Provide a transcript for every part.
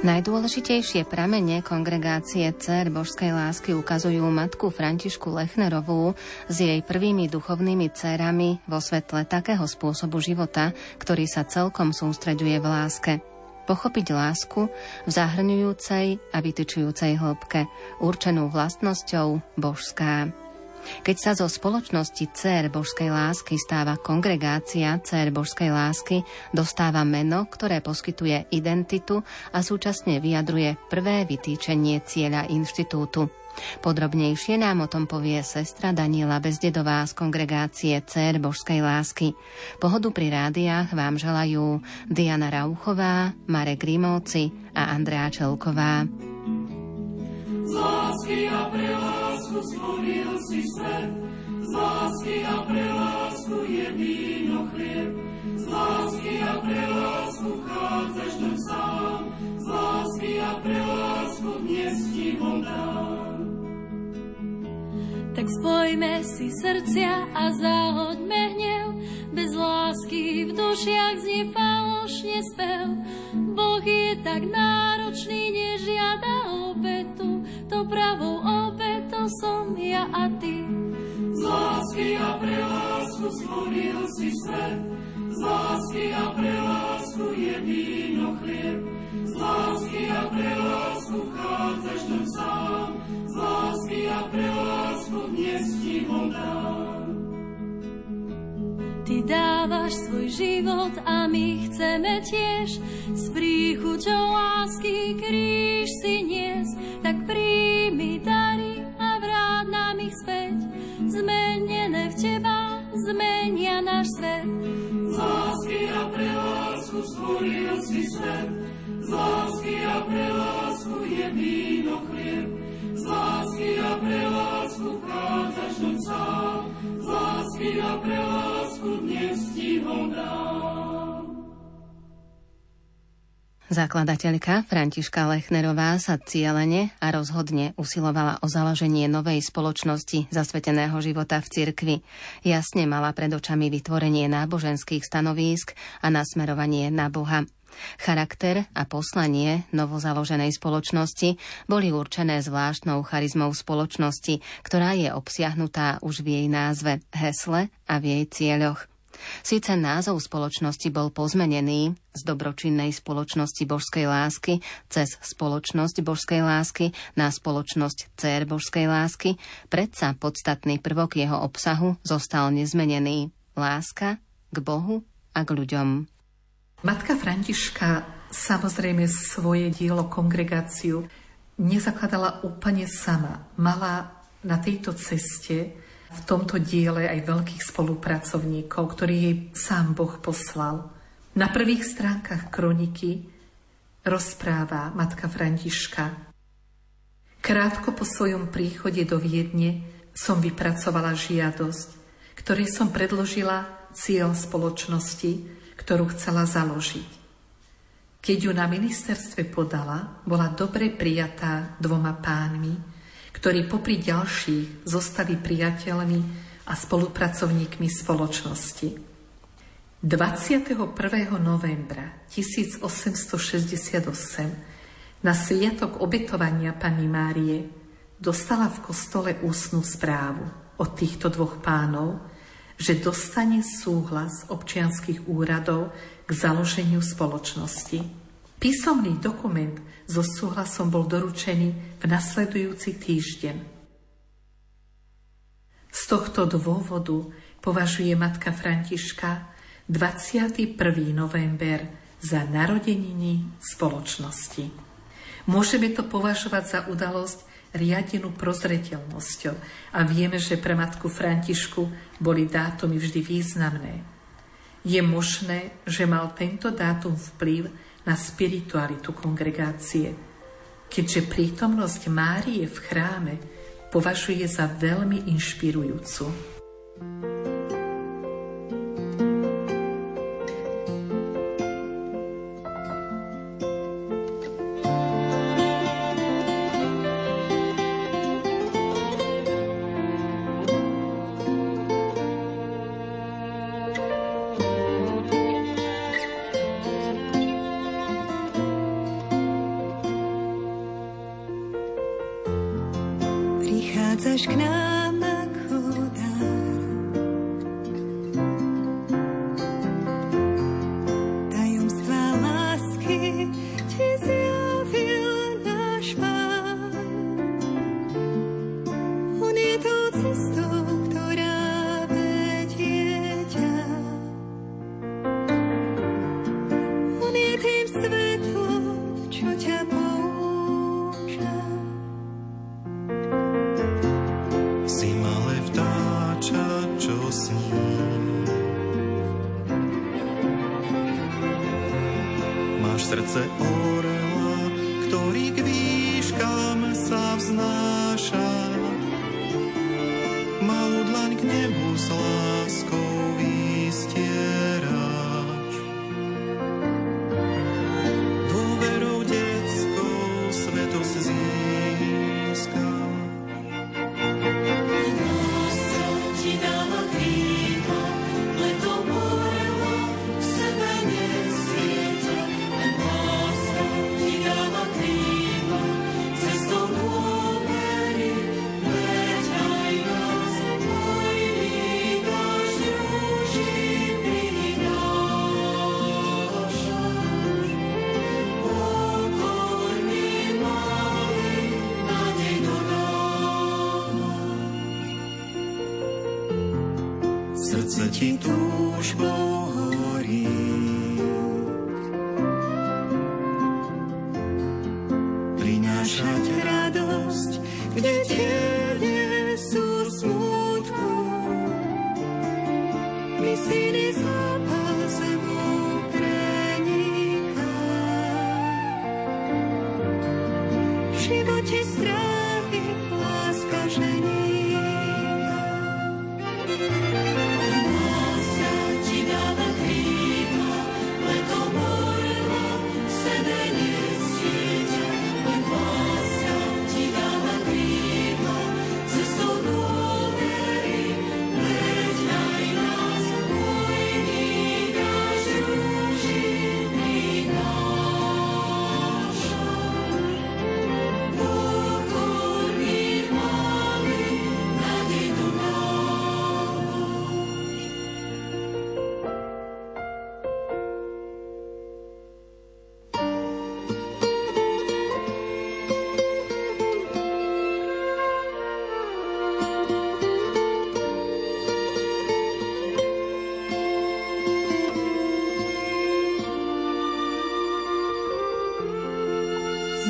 Najdôležitejšie pramene kongregácie Dcér Božskej lásky ukazujú matku Františku Lechnerovú s jej prvými duchovnými dcérami vo svetle takého spôsobu života, ktorý sa celkom sústreďuje v láske. Pochopiť lásku v zahrňujúcej a vytyčujúcej hĺbke, určenú vlastnosťou božská. Keď sa zo spoločnosti Dcér Božskej lásky stáva kongregácia Dcér Božskej lásky, dostáva meno, ktoré poskytuje identitu a súčasne vyjadruje prvé vytýčenie cieľa inštitútu. Podrobnejšie nám o tom povie sestra Daniela Bezdedová z kongregácie Dcér Božskej lásky. Pohodu pri rádiách vám želajú Diana Rauchová, Mare Grimovci a Andrea Čelková. Z lásky a pre lásku stvoril si svet, z lásky a pre lásku je víno chlieb. Z lásky a pre lásku vchádzaš doň sám, z lásky a pre lásku dnes ti bol dám. Tak spojme si srdcia a zahoďme hnev, bez lásky v dušiach znie falošne spev. Boh je tak náročný, nežiada obetu, to pravou obetou som ja a ty. Z lásky a pre lásku stvoril si svet, z lásky a pre lásku je víno chlieb. Z lásky a pre lásku vchádzaš doň sám, z lásky a pre lásku dnes ti bol dám. Ty dávaš svoj život a my chceme tiež s príchuťou lásky kríž si niesť. Tak príjmi dary a vráť nám ich späť, zmenené v teba zmenia náš svet. Z lásky a pre lásku stvoril si svet, z lásky a pre lásku je víno chlieb. Z lásky a pre lásku vchádzaš doň sám, z lásky a pre lásku dnes ti ho dám. Zakladateľka Františka Lechnerová sa cielene a rozhodne usilovala o založenie novej spoločnosti zasveteného života v cirkvi. Jasne mala pred očami vytvorenie náboženských stanovísk a nasmerovanie na Boha. Charakter a poslanie novozaloženej spoločnosti boli určené zvláštnou charizmou spoločnosti, ktorá je obsiahnutá už v jej názve, hesle a v jej cieľoch. Síce názov spoločnosti bol pozmenený z dobročinnej spoločnosti Božskej lásky cez spoločnosť Božskej lásky na spoločnosť Dcér Božskej lásky, predsa podstatný prvok jeho obsahu zostal nezmenený – láska k Bohu a k ľuďom. Matka Františka samozrejme svoje dielo, kongregáciu, nezakladala úplne sama. Mala na tejto ceste, v tomto diele aj veľkých spolupracovníkov, ktorí jej sám Boh poslal. Na prvých stránkach kroniky rozpráva matka Františka. Krátko po svojom príchode do Viedne som vypracovala žiadosť, ktorej som predložila cieľ spoločnosti, ktorú chcela založiť. Keď ju na ministerstve podala, bola dobre prijatá dvoma pánmi, ktorí popri ďalších zostali priateľmi a spolupracovníkmi spoločnosti. 21. novembra 1868 na sviatok obetovania Panny Márie dostala v kostole ústnu správu od týchto dvoch pánov, že dostane súhlas občianskych úradov k založeniu spoločnosti. Písomný dokument so súhlasom bol doručený v nasledujúci týždeň. Z tohto dôvodu považuje matka Františka 21. november za narodeniny spoločnosti. Môžeme to považovať za udalosť riadenú prozreteľnosťou a vieme, že pre matku Františku boli dátumy vždy významné. Je možné, že mal tento dátum vplyv na spiritualitu kongregácie, keďže prítomnosť Márie v chráme považuje za veľmi inšpirujúcu. chceš k nám ako dar. Tajomstvá lásky ti zjavil náš Pán. On je tou cestou, ktorá vedie ťa. On je tým svetlom, čo ťa srdce orela, ktorý k výškám sa vznáša. Malú dlaň k nebu s láskou vystieraš. Dôverou detskou svetosť získaš. Láskou ti dala krídla, letom orela v sebe nesieť. Srdce ti túžbou horí, prinášať radosť, kde tiene sú smutku. Misijný zápal zemou preniká, v živote strachy láska žení.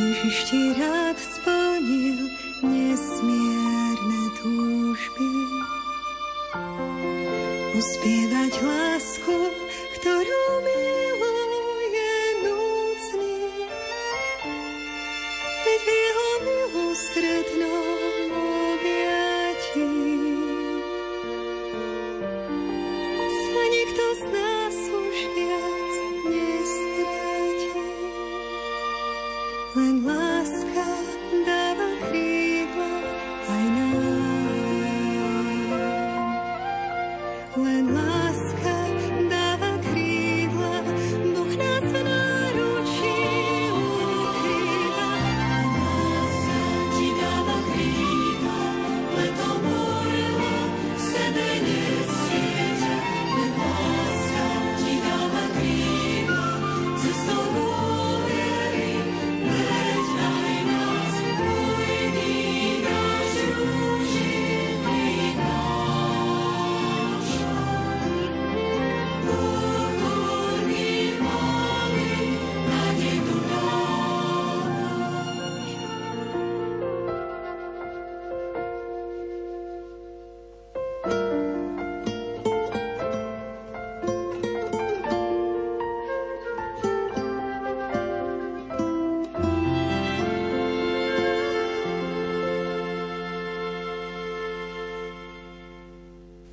Ježiš ti rád splnil nesmierne túžby, uspievať lásku, ktorú miluje núcný. Veď v jeho milosrdnom objatí sa nikto z nás už viac nestráti. Len láska dáva krídla aj nám. Len láska dáva krídla, Boh nás v náručí ukrýva. Len láska ti dáva krídla, letom orla v sebe nesieť. Len láska ti dáva krídla, cestou dôvery.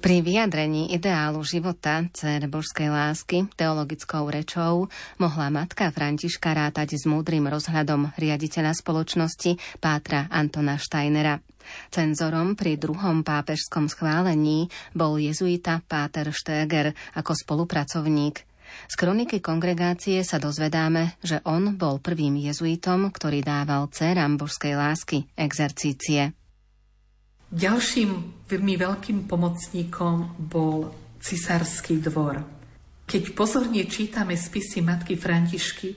Pri vyjadrení ideálu života Dcér Božskej lásky teologickou rečou mohla matka Františka rátať s múdrym rozhľadom riaditeľa spoločnosti pátra Antona Steinera. Cenzorom pri druhom pápežskom schválení bol jezuita páter Steger ako spolupracovník. Z kroniky kongregácie sa dozvedáme, že on bol prvým jezuitom, ktorý dával dcéram Božskej lásky exercície. Ďalším veľkým pomocníkom bol cisársky dvor. Keď pozorne čítame spisy matky Františky,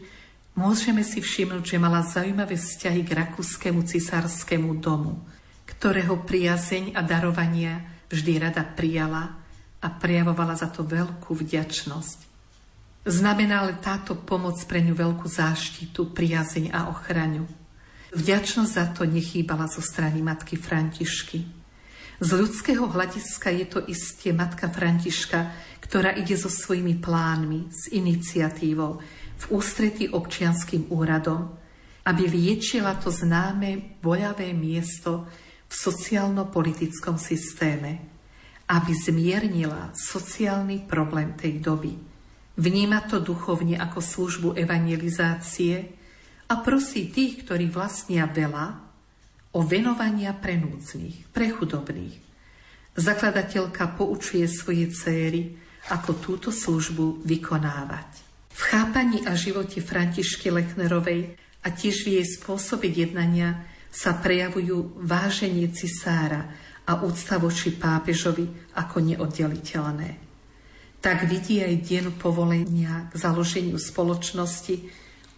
môžeme si všimnúť, že mala zaujímavé vzťahy k rakúskému cisárskému domu, ktorého priazeň a darovania vždy rada prijala a prejavovala za to veľkú vďačnosť. Znamenala táto pomoc pre ňu veľkú záštitu, priazeň a ochranu. Vďačnosť za to nechýbala zo strany matky Františky. Z ľudského hľadiska je to isté matka Františka, ktorá ide so svojimi plánmi, s iniciatívou, v ústretí občianskym úradom, aby liečila to známe boľavé miesto v sociálno-politickom systéme, aby zmiernila sociálny problém tej doby. Vníma to duchovne ako službu evangelizácie a prosí tých, ktorí vlastnia veľa, o venovania pre núdznych, pre chudobných. Zakladateľka poučuje svoje céry, ako túto službu vykonávať. V chápaní a živote Františky Lechnerovej a tiež v jej spôsobe jednania sa prejavujú váženie cisára a úcta voči pápežovi ako neoddeliteľné. Tak vidí aj deň povolenia k založeniu spoločnosti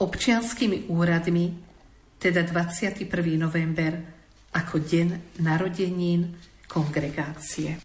občianskými úradmi, teda 21. november, ako deň narodenín kongregácie.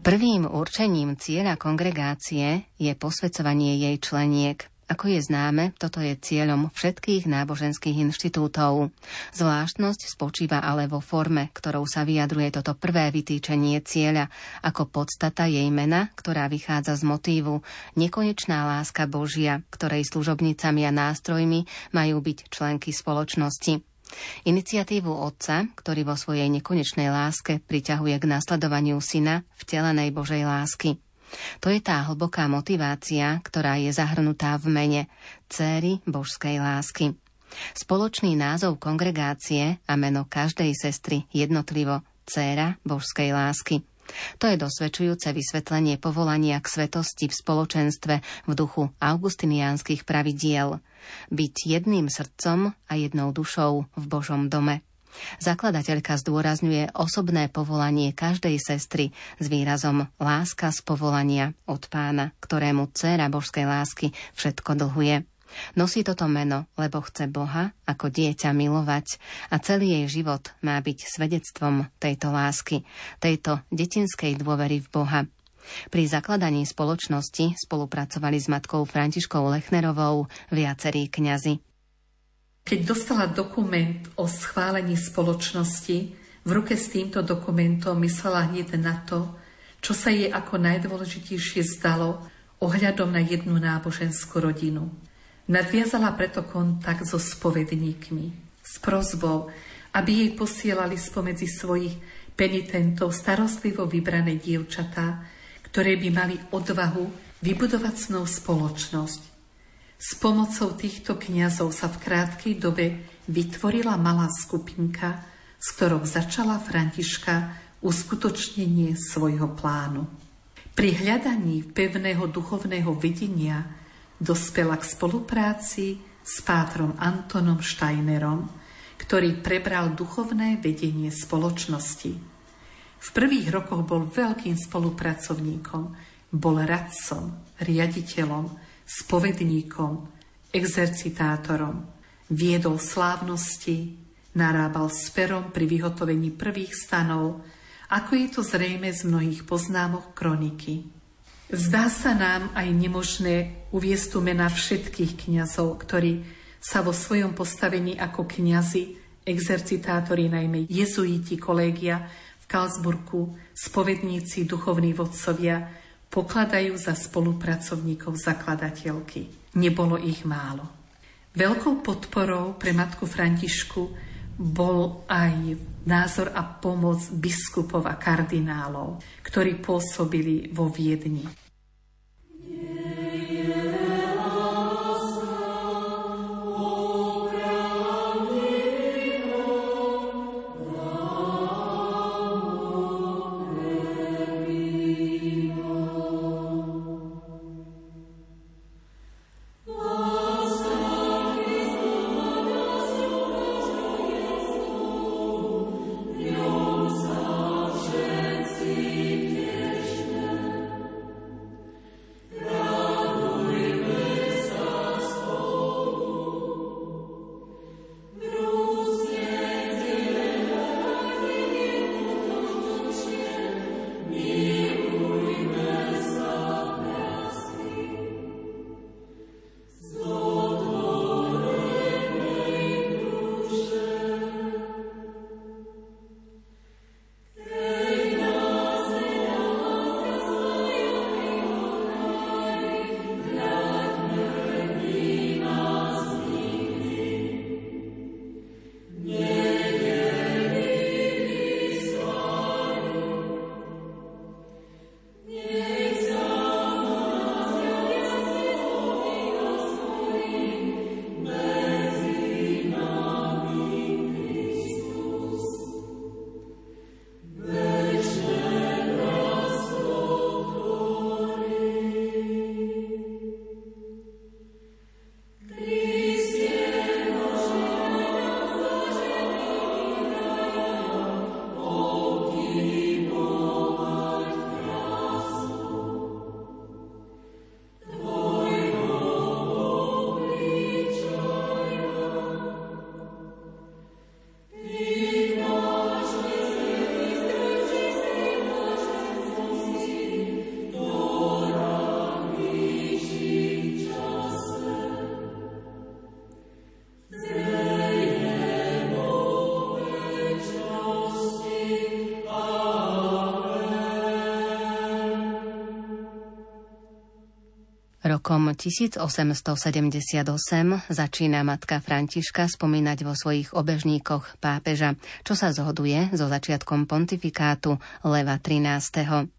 Prvým určením cieľa kongregácie je posväcovanie jej členiek. Ako je známe, toto je cieľom všetkých náboženských inštitútov. Zvláštnosť spočíva ale vo forme, ktorou sa vyjadruje toto prvé vytýčenie cieľa, ako podstata jej mena, ktorá vychádza z motívu nekonečná láska Božia, ktorej služobnicami a nástrojmi majú byť členky spoločnosti. Iniciatívu Otca, ktorý vo svojej nekonečnej láske priťahuje k nasledovaniu Syna vtelenej Božej lásky. To je tá hlboká motivácia, ktorá je zahrnutá v mene Dcéry Božskej lásky. Spoločný názov kongregácie a meno každej sestry jednotlivo Dcéra Božskej lásky. To je dosvedčujúce vysvetlenie povolania k svetosti v spoločenstve v duchu augustiniánskych pravidiel. Byť jedným srdcom a jednou dušou v Božom dome. Zakladateľka zdôrazňuje osobné povolanie každej sestry s výrazom láska z povolania od Pána, ktorému Dcéra Božskej lásky všetko dlhuje. Nosí toto meno, lebo chce Boha ako dieťa milovať a celý jej život má byť svedectvom tejto lásky, tejto detinskej dôvery v Boha. Pri zakladaní spoločnosti spolupracovali s matkou Františkou Lechnerovou viacerí kňazi. Keď dostala dokument o schválení spoločnosti, v ruke s týmto dokumentom myslela hneď na to, čo sa jej ako najdôležitejšie zdalo ohľadom na jednu náboženskú rodinu. Nadviazala preto kontakt so spovedníkmi s prosbou, aby jej posielali spomedzi svojich penitentov starostlivo vybrané dievčatá, ktoré by mali odvahu vybudovať snou spoločnosť. S pomocou týchto kňazov sa v krátkej dobe vytvorila malá skupinka, s ktorou začala Františka uskutočnenie svojho plánu. Pri hľadaní pevného duchovného vedenia dospela k spolupráci s pátrom Antonom Steinerom, ktorý prebral duchovné vedenie spoločnosti. V prvých rokoch bol veľkým spolupracovníkom, bol radcom, riaditeľom, spovedníkom, exercitátorom. Viedol slávnosti, narábal s perom pri vyhotovení prvých stanov, ako je to zrejme z mnohých poznámok kroniky. Zdá sa nám aj nemožné uviesť tu mená všetkých kňazov, ktorí sa vo svojom postavení ako kňazi, exercitátori, najmä jezuiti kolégia v Karlsburgu, spovedníci, duchovní vodcovia, pokladajú za spolupracovníkov zakladateľky. Nebolo ich málo. Veľkou podporou pre matku Františku bol aj názor a pomoc biskupov a kardinálov, ktorí pôsobili vo Viedni. Rokom 1878 začína matka Františka spomínať vo svojich obežníkoch pápeža, čo sa zhoduje so začiatkom pontifikátu Leva XIII.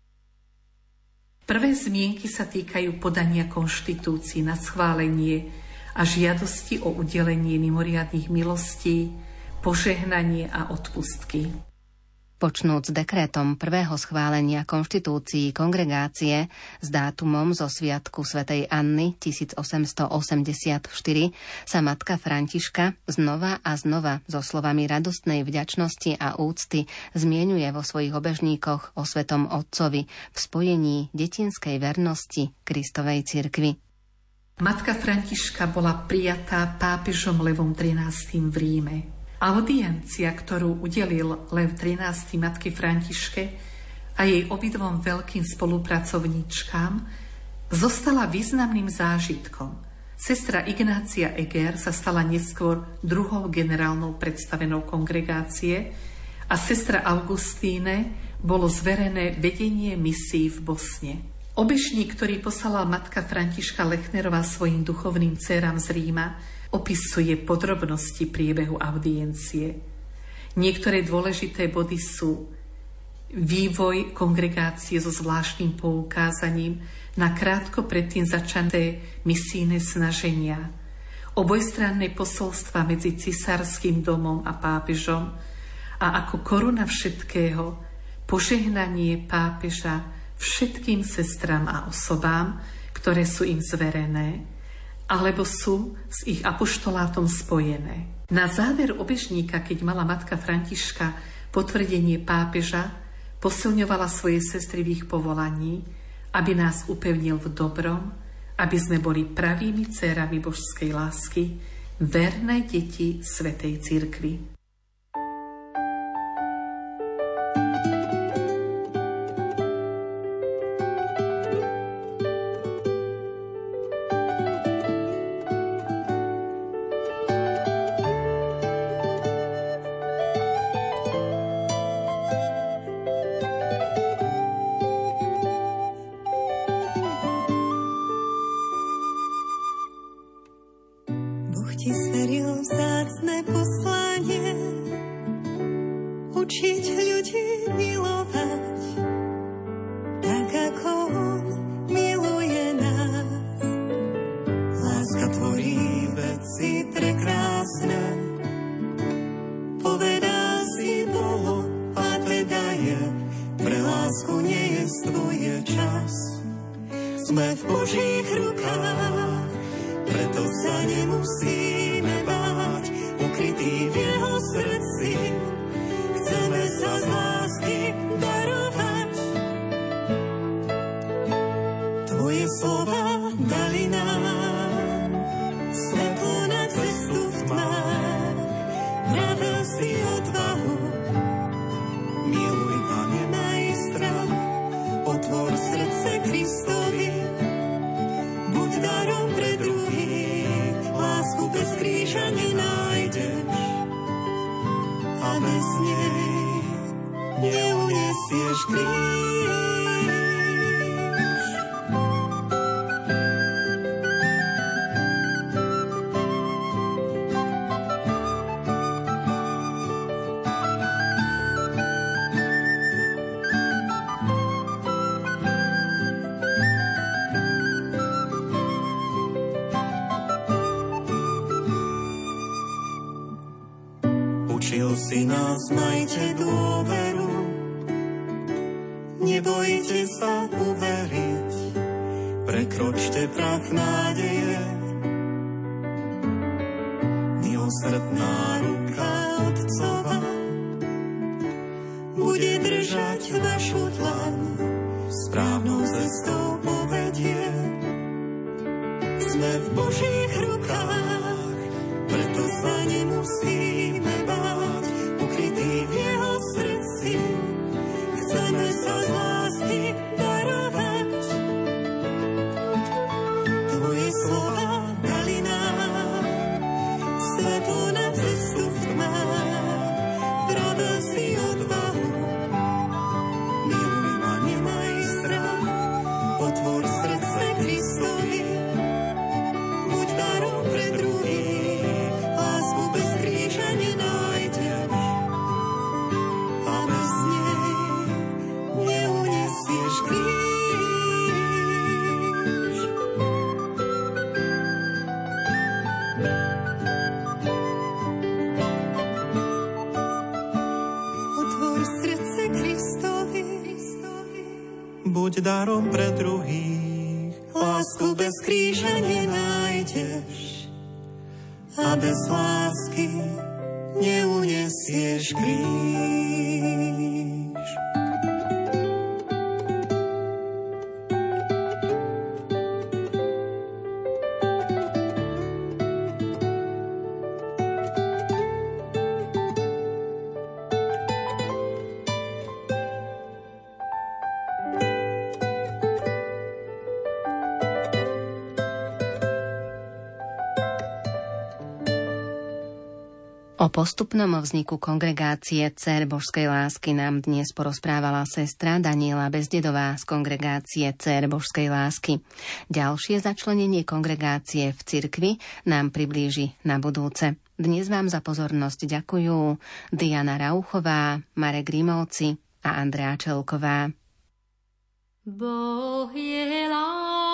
Prvé zmienky sa týkajú podania konštitúcií na schválenie a žiadosti o udelenie mimoriadnych milostí, požehnanie a odpustky. Počnúc dekrétom prvého schválenia konštitúcií kongregácie s dátumom zo sviatku svätej Anny 1884 sa matka Františka znova a znova so slovami radostnej vďačnosti a úcty zmienuje vo svojich obežníkoch o Svätom Otcovi v spojení detinskej vernosti Kristovej cirkvi. Matka Františka bola prijatá pápežom Levom XIII v Ríme. Audiencia, ktorú udelil Lev XIII matke Františke a jej obidvom veľkým spolupracovníčkám, zostala významným zážitkom. Sestra Ignácia Eger sa stala neskôr druhou generálnou predstavenou kongregácie a sestra Augustine bolo zverené vedenie misií v Bosne. Obešník, ktorý poslala matka Františka Lechnerová svojim duchovným dcerám z Ríma, opisuje podrobnosti priebehu audiencie. Niektoré dôležité body sú vývoj kongregácie so zvláštnym poukázaním na krátko predtým začané misijné snaženia, obojstranné posolstva medzi cisárskym domom a pápežom a ako koruna všetkého požehnanie pápeža všetkým sestram a osobám, ktoré sú im zverené, alebo sú s ich apoštolátom spojené. Na záver obežníka, keď mala matka Františka potvrdenie pápeža, posilňovala svoje sestry v ich povolaní, aby nás upevnil v dobrom, aby sme boli pravými dcérami božskej lásky, verné deti Svätej Cirkvi. Si nás majte dôveru, nebojte sa uveriť, prekročte prach nádeje. Milosrdná ruka Otcova bude držať vašu dlaň, správnou cestou povedie. Sme v Božích rukách, preto sa nemusíme báť. V jeho srdci chceme sa z lásky darovať. Tvoje slova dali nám svetlo na cestu v tmách. Pravda si odvahu, miluj a nemaj strach. Otvor srdce Kristovi, buď darom pre druhých, lásku bez kríža nenájdeš. Buď darom pre druhých, lásku bez kríža nenájdeš a bez lásky neuniesieš kríž. O postupnom vzniku kongregácie Dcér Božskej lásky nám dnes porozprávala sestra Daniela Bezdedová z kongregácie Dcér Božskej lásky. Ďalšie začlenenie kongregácie v cirkvi nám priblíži na budúce. Dnes vám za pozornosť ďakujú Diana Rauchová, Mare Grimovci a Andrea Čelková. Boh je lásky.